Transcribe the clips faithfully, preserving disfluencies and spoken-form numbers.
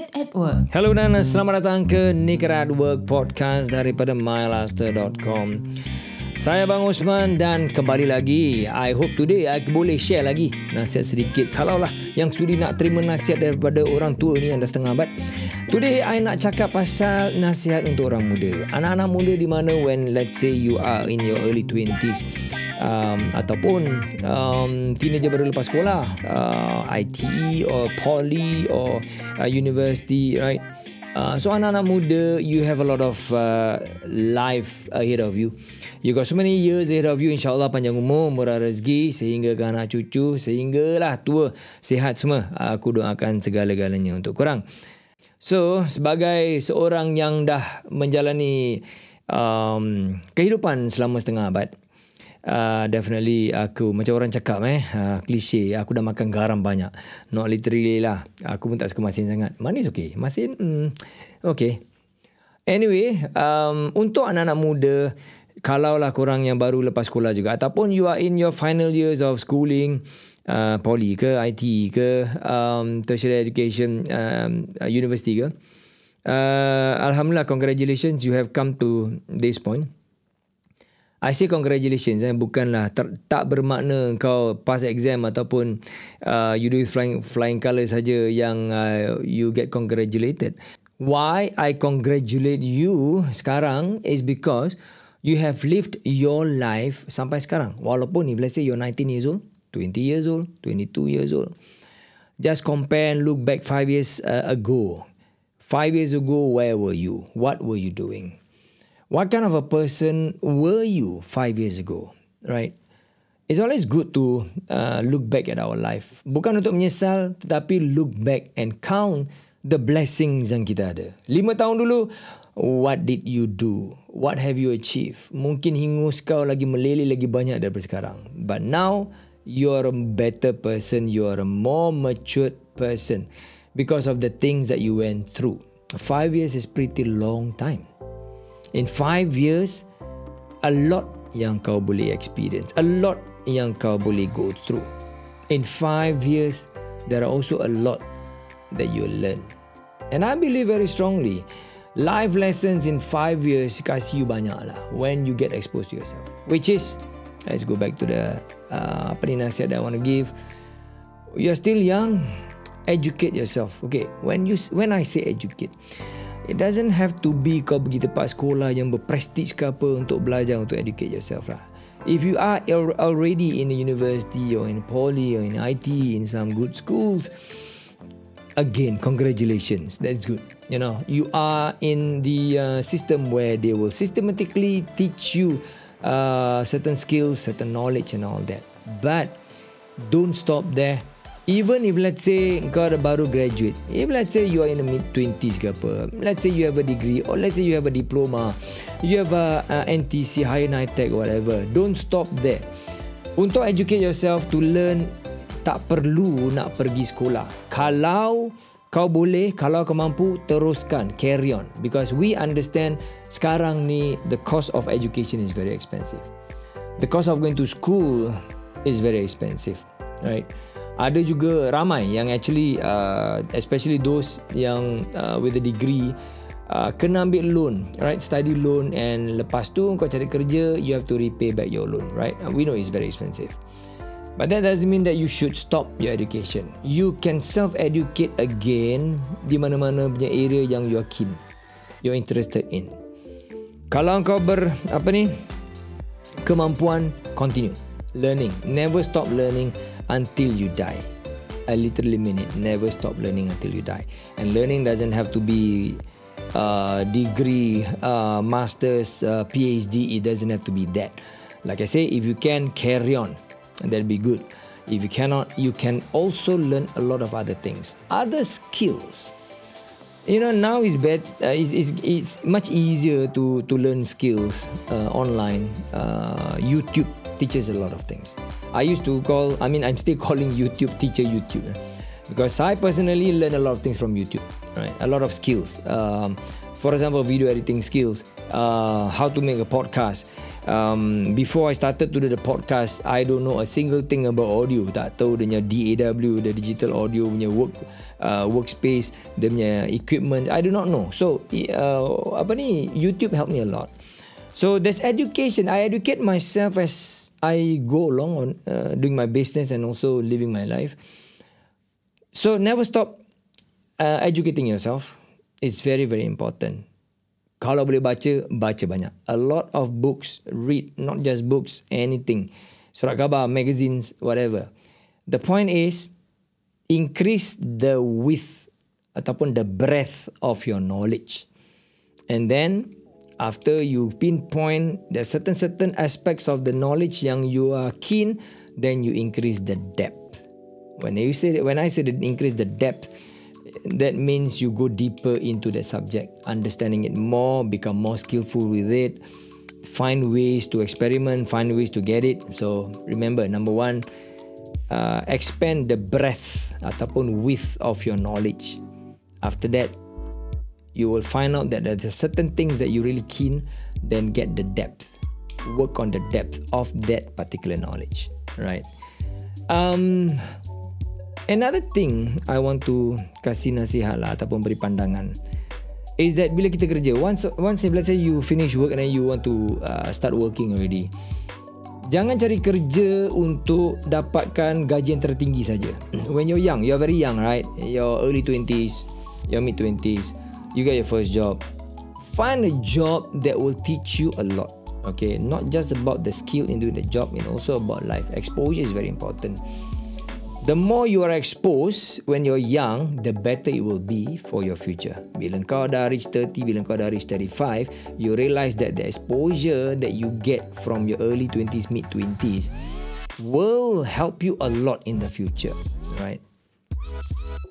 Nicker at Work. Hello dan selamat datang ke Nicker at Work Podcast daripada my luster dot com. Saya Bang Usman dan kembali lagi. I hope today I boleh share lagi nasihat sedikit. Kalaulah yang sudi nak terima nasihat daripada orang tua ni yang dah setengah abad. Today I nak cakap pasal nasihat untuk orang muda. Anak-anak muda di mana when let's say you are in your early twenties. Um, ataupun um, teenager baru lepas sekolah, uh, I T E or poly or uh, university, right? Uh, so anak-anak muda, you have a lot of uh, life ahead of you. You got so many years ahead of you. InsyaAllah panjang umur, murah rezeki, sehingga ke anak cucu, sehinggalah tua, sihat semua. Aku doakan segala-galanya untuk korang. So sebagai seorang yang dah menjalani um, kehidupan selama setengah abad, Uh, definitely aku, macam orang cakap eh uh, klise, aku dah makan garam banyak. Not literally lah, aku pun tak suka masin sangat. Manis okay, masin mm, okay. Anyway, um, untuk anak-anak muda, kalaulah korang yang baru lepas sekolah juga, ataupun you are in your final years of schooling, uh, poly ke, I T ke, um, tertiary education, um, university ke, uh, Alhamdulillah, congratulations, you have come to this point. I say congratulations, eh? Bukanlah ter, tak bermakna kau pass exam ataupun uh, you do flying flying colour saja yang uh, you get congratulated. Why I congratulate you sekarang is because you have lived your life sampai sekarang. Walaupun if let's say you're nineteen years old, twenty years old, twenty-two years old. Just compare and look back five years uh, ago. Five years ago, where were you? What were you doing? What kind of a person were you five years ago, right? It's always good to uh, look back at our life. Bukan untuk menyesal, tetapi look back and count the blessings yang kita ada. Lima tahun dulu, what did you do? What have you achieved? Mungkin hingus kau lagi meleleh lagi banyak daripada sekarang. But now, you are a better person. You are a more matured person because of the things that you went through. Five years is pretty long time. In five years, a lot yang kau boleh experience, a lot yang kau boleh go through. In five years, there are also a lot that you learn. And I believe very strongly, life lessons in five years kasih you banyak lah when you get exposed to yourself. Which is, let's go back to the uh, apa ni nasihat that I want to give. You're still young, educate yourself. Okay, when you when I say educate, it doesn't have to be kau pergi tempat sekolah yang berprestige ke apa untuk belajar, untuk educate yourself lah. If you are already in a university or in poly or in I T, in some good schools, again, congratulations. That's good. You know, you are in the uh, system where they will systematically teach you uh, certain skills, certain knowledge and all that. But don't stop there. Even if let's say kau baru graduate, if let's say you are in the mid-twenties ke apa, let's say you have a degree or let's say you have a diploma, you have a, a N T C, higher NITEC, whatever, don't stop there. Untuk educate yourself to learn, tak perlu nak pergi sekolah. Kalau kau boleh, kalau kau mampu, teruskan, carry on. Because we understand sekarang ni the cost of education is very expensive. The cost of going to school is very expensive, right? Ada juga ramai yang actually, uh, especially those yang uh, with a degree, uh, kena ambil loan, right? Study loan, and lepas tu kau cari kerja, you have to repay back your loan, right? We know it's very expensive. But that doesn't mean that you should stop your education. You can self-educate again di mana-mana punya area yang you are keen, you're interested in. Kalau kau ber, apa ni, kemampuan, continue learning. Never stop learning until you die. I literally mean it. Never stop learning until you die. And learning doesn't have to be uh, degree, uh, masters, uh, P H D. It doesn't have to be that. Like I say, if you can, carry on. That'll be good. If you cannot, you can also learn a lot of other things, other skills. You know, now it's bad. Uh, it's, it's it's much easier to to learn skills uh, online. Uh, YouTube teaches a lot of things. I used to call, I mean, I'm still calling YouTube teacher YouTube, because I personally learn a lot of things from YouTube, right? A lot of skills, um, For example, video editing skills, uh, how to make a podcast. Um, before I started to do the podcast, I don't know a single thing about audio. Tak tahu dia punya D A W, the digital audio punya work, uh, workspace, dia punya equipment. I do not know. So uh, apa ni, YouTube helped me a lot. So there's education. I educate myself as I go along on uh, doing my business and also living my life. So never stop uh, educating yourself. It's very very important. Kalau boleh baca, baca banyak. A lot of books, read, not just books, anything. Surat khabar, magazines, whatever. The point is, increase the width ataupun the breadth of your knowledge. And then, after you pinpoint the certain certain aspects of the knowledge yang you are keen, then you increase the depth. When you say, when I say that increase the depth, that means you go deeper into the subject, understanding it more, become more skillful with it, find ways to experiment, find ways to get it. So remember, number one, uh, expand the breadth ataupun width of your knowledge. After that, you will find out that there's certain things that you really keen, then get the depth. Work on the depth of that particular knowledge, right? Um... Another thing I want to kasih nasihat lah ataupun beri pandangan is that bila kita kerja, once once let's say you finish work and then you want to uh, start working already, jangan cari kerja untuk dapatkan gaji yang tertinggi saja. When you're young, you're very young, right? Your early twenties, your mid twenties, you get your first job. Find a job that will teach you a lot. Okay, not just about the skill in doing the job, and also about life. Exposure is very important. The more you are exposed when you're young, the better it will be for your future. Bila kau dah reach thirty, bila kau dah reach thirty-five, you realise that the exposure that you get from your early twenties, mid twenties will help you a lot in the future, right?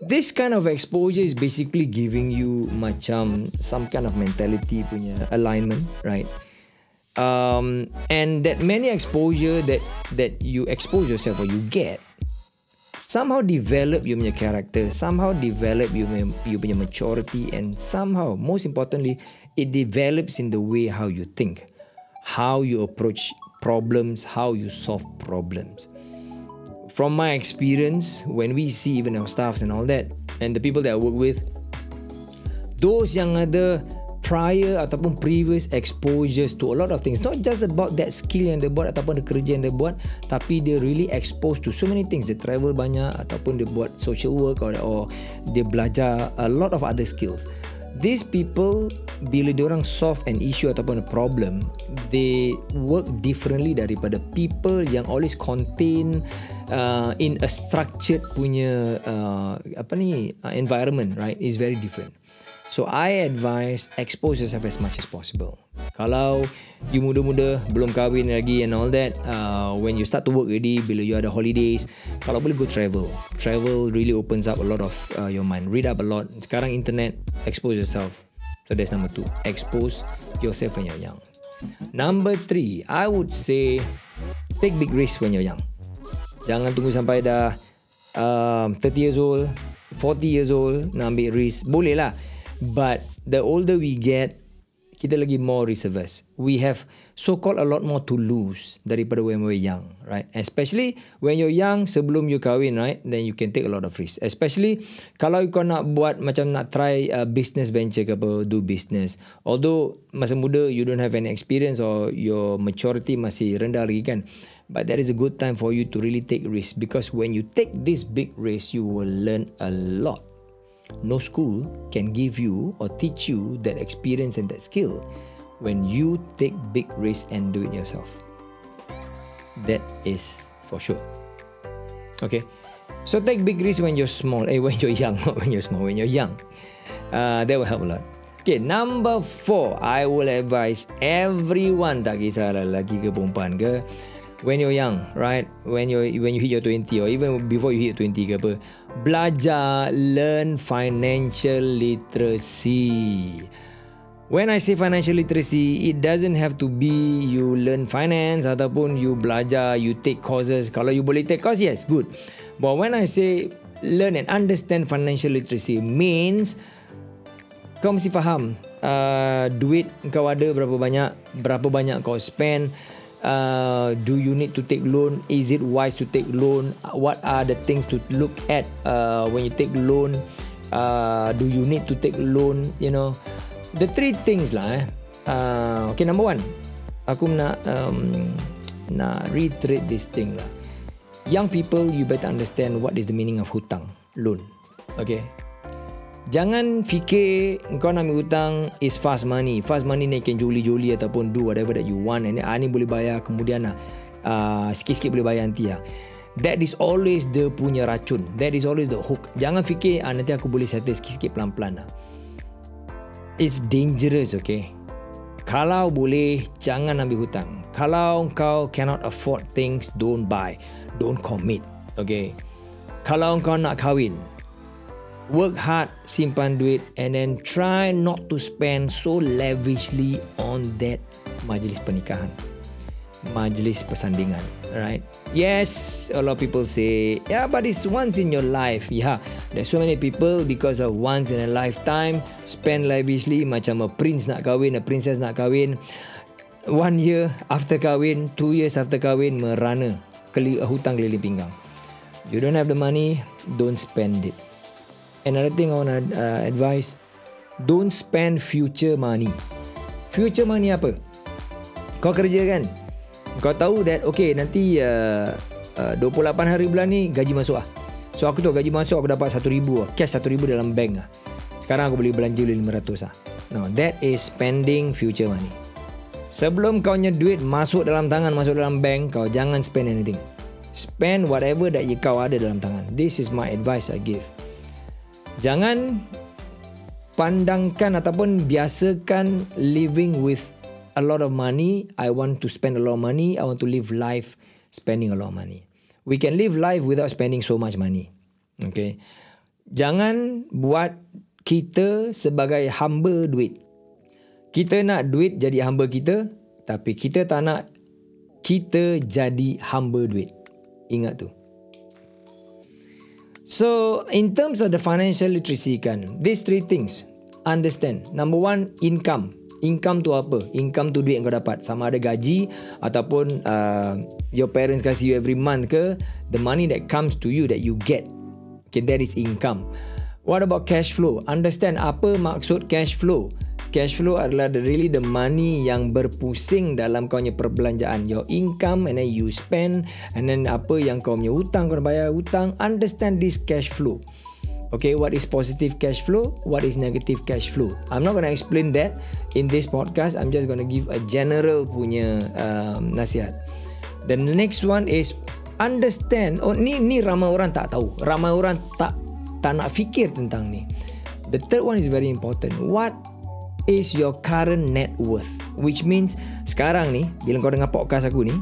This kind of exposure is basically giving you macam some kind of mentality punya alignment, right? Um, and that many exposure that that you expose yourself or you get, somehow develop you punya character, somehow develop you punya, you punya maturity, and somehow, most importantly, it develops in the way how you think, how you approach problems, how you solve problems. From my experience, when we see even our staffs and all that, and the people that I work with, those yang ada prior ataupun previous exposures to a lot of things, not just about that skill yang dia buat ataupun the kerja yang dia buat, tapi dia really exposed to so many things. Dia travel banyak ataupun dia buat social work, or, or dia belajar a lot of other skills. These people, bila diorang solve an issue ataupun a problem, they work differently daripada people yang always contain uh, in a structured punya uh, apa ni uh, environment, right? It's very different. So I advise, expose yourself as much as possible. Kalau you muda-muda, belum kahwin lagi and all that, uh, when you start to work already, bila you ada holidays, kalau boleh go travel. Travel really opens up a lot of uh, your mind. Read up a lot. Sekarang internet, expose yourself. So that's number two. Expose yourself when you're young. Number three, I would say, take big risks when you're young. Jangan tunggu sampai dah um, thirty years old, forty years old, nak ambil risk. Boleh lah. But the older we get, kita lagi more risk-averse. We have so-called a lot more to lose daripada when we're young, right? Especially when you're young, sebelum you kahwin, right? Then you can take a lot of risk. Especially kalau kau nak buat macam nak try uh, business venture ke apa, do business. Although masa muda you don't have any experience or your maturity masih rendah lagi kan. But that is a good time for you to really take risk, because when you take this big risk, you will learn a lot. No school can give you or teach you that experience and that skill when you take big risks and do it yourself. That is for sure. Okay, so take big risks when you're small. Eh, when you're young, not when you're small. When you're young, uh, that will help a lot. Okay, number four, I will advise everyone, tak kisah lelaki ke perempuan ke, when you're young, right? When you when you hit your twenty, or even before you hit your twenty ke apa, belajar, learn financial literacy. When I say financial literacy, it doesn't have to be you learn finance ataupun you belajar, you take courses. Kalau you boleh take course, yes, good. But when I say learn and understand financial literacy, means kau mesti faham uh, duit kau ada berapa banyak, berapa banyak kau spend, uh, do you need to take loan, is it wise to take loan, what are the things to look at uh, when you take loan, uh, do you need to take loan, you know, the three things lah eh. Uh, okay, number one, aku nak um, nak reiterate this thing lah. Young people, you better understand what is the meaning of hutang, loan. Okay, jangan fikir kau nak ambil hutang is fast money. Fast money ni can joli-joli ataupun do whatever that you want, and ah, ni boleh bayar kemudian lah, uh, sikit-sikit boleh bayar nanti lah. That is always the punya racun, that is always the hook. Jangan fikir ah, nanti aku boleh settle sikit-sikit pelan-pelan lah. It's dangerous, okay. Kalau boleh, jangan ambil hutang. Kalau kau cannot afford things, don't buy. Don't commit. Okay. Kalau kau nak kahwin, work hard, simpan duit, and then try not to spend so lavishly on that majlis pernikahan, majlis persandingan. Alright. Yes, a lot of people say, yeah, but it's once in your life. Yeah, there's so many people because of once in a lifetime spend lavishly, macam a prince nak kahwin, a princess nak kahwin. One year after kahwin, two years after kahwin, merana, keli, hutang keliling pinggang. You don't have the money, don't spend it. Another thing I want to uh, advise, don't spend future money. Future money apa? Kau kerja kan? Kau tahu that okay, nanti uh, uh, dua puluh lapan hari bulan ni gaji masuk ah. So aku tahu gaji masuk aku dapat satu ribu ah, cash satu ribu dalam bank ah. Sekarang aku boleh belanja lima ratus ah. Now that is spending future money. Sebelum kau punya duit masuk dalam tangan, masuk dalam bank, kau jangan spend anything. Spend whatever that you kau ada dalam tangan. This is my advice I give. Jangan pandangkan ataupun biasakan living with a lot of money. I want to spend a lot of money. I want to live life spending a lot of money. We can live life without spending so much money. Okay. Jangan buat kita sebagai hamba duit. Kita nak duit jadi hamba kita, tapi kita tak nak kita jadi hamba duit. Ingat tu. So, in terms of the financial literacy kan, these three things. Understand. Number one, income. Income tu apa? Income tu duit yang kau dapat. Sama ada gaji ataupun uh, your parents kasih you every month ke, the money that comes to you that you get. Okay, that is income. What about cash flow? Understand apa maksud cash flow? Cash flow adalah the, really the money yang berpusing dalam kau punya perbelanjaan. Your income and then you spend, and then apa yang kau punya hutang, kau nak bayar hutang. Understand this cash flow. Okay, what is positive cash flow? What is negative cash flow? I'm not going to explain that in this podcast. I'm just going to give a general punya um, nasihat. The next one is understand. Oh, ni ni ramai orang tak tahu. Ramai orang tak tak nak fikir tentang ni. The third one is very important. What is your current net worth? Which means sekarang ni bila kau dengar podcast aku ni,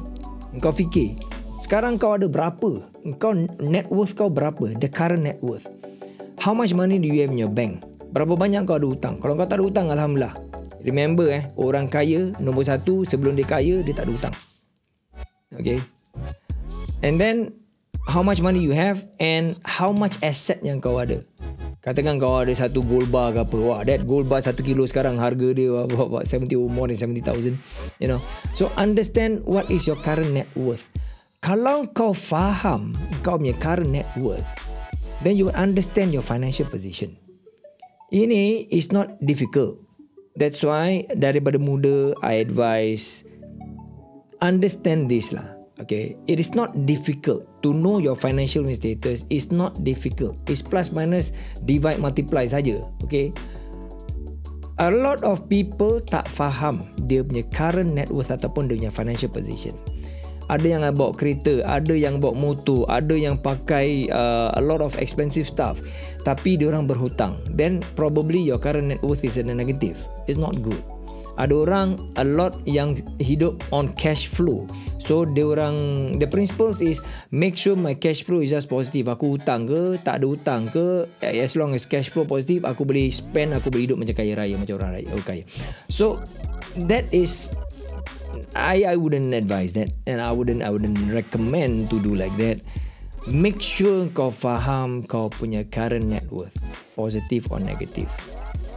kau fikir sekarang kau ada berapa? Kau net worth kau berapa? The current net worth. How much money do you have in your bank? Berapa banyak kau ada hutang? Kalau kau tak ada hutang, alhamdulillah. Remember eh, orang kaya nombor satu sebelum dia kaya, dia tak ada hutang. Okay. And then, how much money you have and how much asset yang kau ada. Katakan kau ada satu gold bar ke apa. Wah, that gold bar satu kilo sekarang harga dia about seventy or more than seventy thousand. You know. So, understand what is your current net worth. Kalau kau faham kau punya current net worth, then you will understand your financial position. Ini is not difficult. That's why daripada muda, I advise understand this lah. Okay, it is not difficult to know your financial status. It's not difficult. It's plus minus divide multiply saja. Okay. A lot of people tak faham dia punya current net worth ataupun dia punya financial position. Ada yang bawa kereta, ada yang bawa motor, ada yang pakai uh, a lot of expensive stuff, tapi diorang berhutang. Then probably your current net worth is in a negative. It's not good. Ada orang a lot yang hidup on cash flow. So diorang, the principles is make sure my cash flow is just positive. Aku hutang ke, tak ada hutang ke, as long as cash flow positive, aku boleh spend, aku boleh hidup macam kaya raya, macam orang raya. Okay. So that is I I wouldn't advise that, and I wouldn't I wouldn't recommend to do like that. Make sure kau faham kau punya current net worth, positive or negative.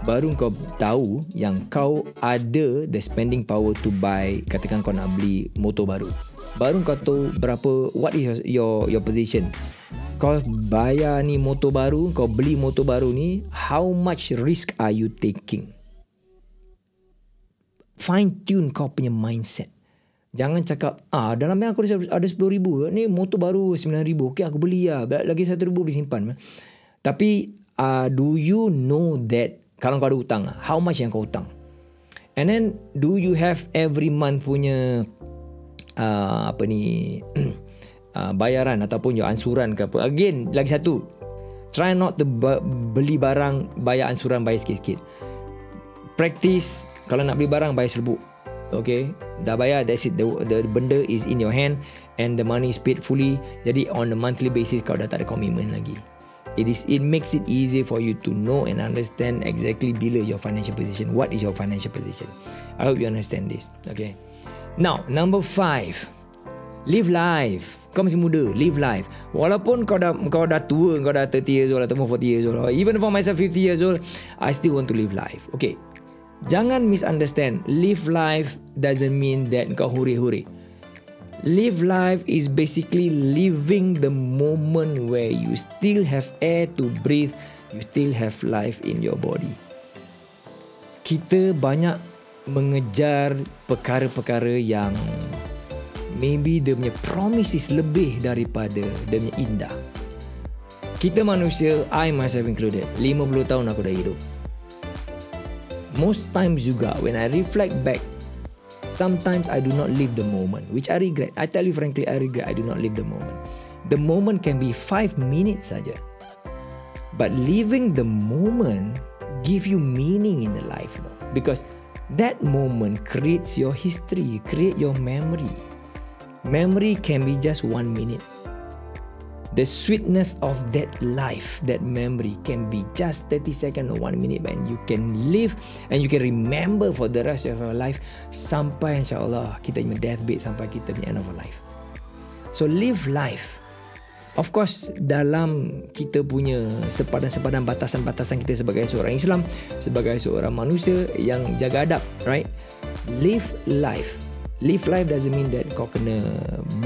baru kau tahu yang kau ada the spending power to buy. Katakan kau nak beli motor baru, baru kau tahu berapa, what is your your position. Kau bayar ni motor baru, kau beli motor baru ni, how much risk are you taking? Fine tune kau punya mindset. Jangan cakap, ah dalam bank aku ada sepuluh ribu, ni motor baru sembilan ribu, okey aku beli lah, lagi satu ribu boleh simpan. Tapi Uh, do you know that kalau kau ada hutang, how much yang kau hutang? And then do you have every month punya uh, apa ni uh, bayaran ataupun your ansuran ke apa? Again, lagi satu, try not to ba- beli barang, bayar ansuran, bayar sikit-sikit. Practice, kalau nak beli barang bayar serbuk. Okay, dah bayar, that's it. The, the benda is in your hand and the money is paid fully. Jadi on a monthly basis kau dah tak ada commitment lagi. It is. It makes it easy for you to know and understand exactly bila your financial position. What is your financial position? I hope you understand this. Okay. Now, number five. Live life. Kau masih muda. Live life. Walaupun kau dah kau dah tua, kau dah thirty years old atau forty years old. Or even for myself fifty years old, I still want to live life. Okay. Jangan misunderstand. Live life doesn't mean that kau huri-huri. Live life is basically living the moment where you still have air to breathe, you still have life in your body. Kita banyak mengejar perkara-perkara yang maybe dia punya promise is lebih daripada dia punya indah. Kita manusia, I myself included, fifty tahun aku dah hidup. Most times juga when I reflect back, sometimes I do not live the moment, which I regret. I tell you frankly, I regret I do not live the moment. The moment can be five minutes saja. But living the moment give you meaning in the life, no? Because that moment creates your history, create your memory. Memory can be just one minute. The sweetness of that life, that memory can be just thirty seconds or one minute, and you can live and you can remember for the rest of your life sampai insyaAllah kita punya deathbed, sampai kita punya end of our life. So live life. Of course, dalam kita punya sepadan-sepadan batasan-batasan kita sebagai seorang Islam, sebagai seorang manusia yang jaga adab, right? Live life. Live life doesn't mean that kau kena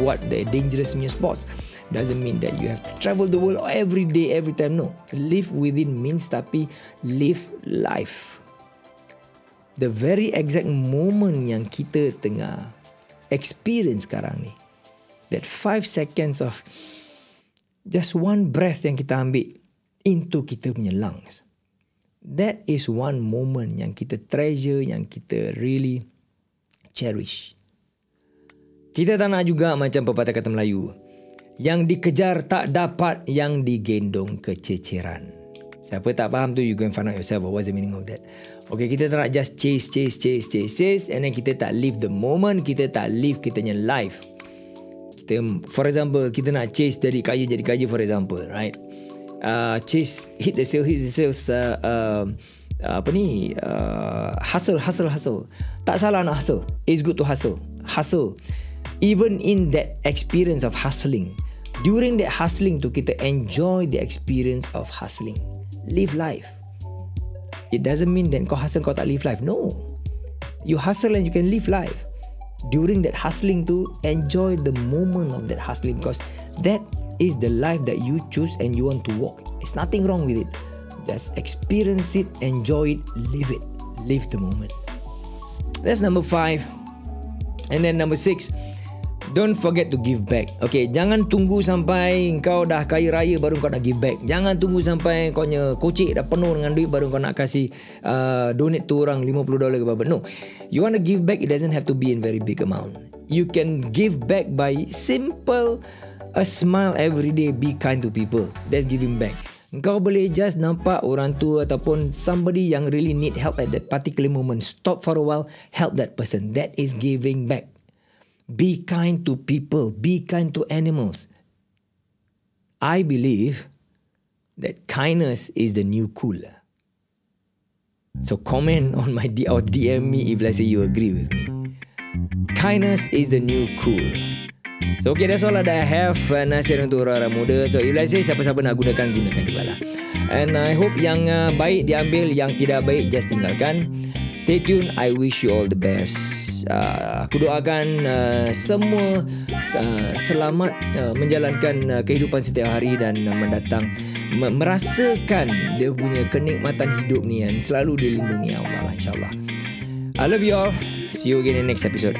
buat the dangerous punya sports. Doesn't mean that you have to travel the world every day, every time. No. Live within means, tapi live life. The very exact moment yang kita tengah experience sekarang ni. That five seconds of just one breath yang kita ambil into kita punya lungs. That is one moment yang kita treasure, yang kita really cherish. Kita tak nak juga macam pepatah kata Melayu, yang dikejar tak dapat, yang digendong kececeran. Siapa tak faham tu, you can find out yourself what's the meaning of that. Okay, kita tak nak just chase, chase, chase, chase, chase, and then kita tak live the moment, kita tak live kita punya life. Kita, for example, kita nak chase jadi kaya, jadi kaya for example, right? Uh, chase, hit the sales, hit the sales, uh, uh, apa ni, uh, hustle, hustle, hustle. Tak salah nak hustle. It's good to hustle. Hustle. Even in that experience of hustling, during that hustling tu kita enjoy the experience of hustling. Live life. It doesn't mean that kau hustle kau tak live life. No. You hustle and you can live life. During that hustling tu, enjoy the moment of that hustling, because that is the life that you choose and you want to walk. It's nothing wrong with it. Just experience it, enjoy it, live it. Live the moment. That's number five. And then number six. Don't forget to give back. Okay, jangan tunggu sampai kau dah kaya raya baru kau nak give back. Jangan tunggu sampai kau punya kocek dah penuh dengan duit baru kau nak kasih uh, donate tu orang fifty dollars ke apa-apa. No. You want to give back, it doesn't have to be in very big amount. You can give back by simple, a smile every day, be kind to people. That's giving back. Kau boleh just nampak orang tua ataupun somebody yang really need help at that particular moment. Stop for a while, help that person. That is giving back. Be kind to people. Be kind to animals. I believe that kindness is the new cool. So comment on my D or D M me if let's say you agree with me. Kindness is the new cool. So okay, that's all that I have. uh, Nasihat untuk orang-orang muda. So realize siapa-siapa nak gunakan, gunakan juga lah. And I hope yang uh, baik diambil, yang tidak baik just tinggalkan. Stay tuned. I wish you all the best. Uh, aku doakan uh, semua uh, selamat uh, menjalankan uh, kehidupan setiap hari dan uh, mendatang me- merasakan dia punya kenikmatan hidup ni yang selalu dilindungi Allah lah, insyaAllah. I love you all. See you again in the next episode.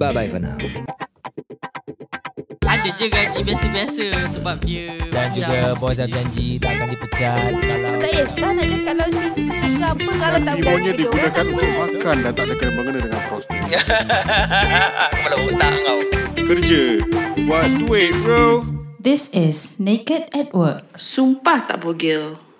Bye bye for now. Ada je gaji biasa-biasa sebab dia dan macam juga bos dah janji tak akan dipecat. Kalau tak kisah nak cakap loudspeaker ke apa, kalau tak berani digunakan untuk makan dan tak ada kena mengena dengan prospek. Kepala otak kau. Kerja buat duit bro. This is Naked at Work. Sumpah tak bogel.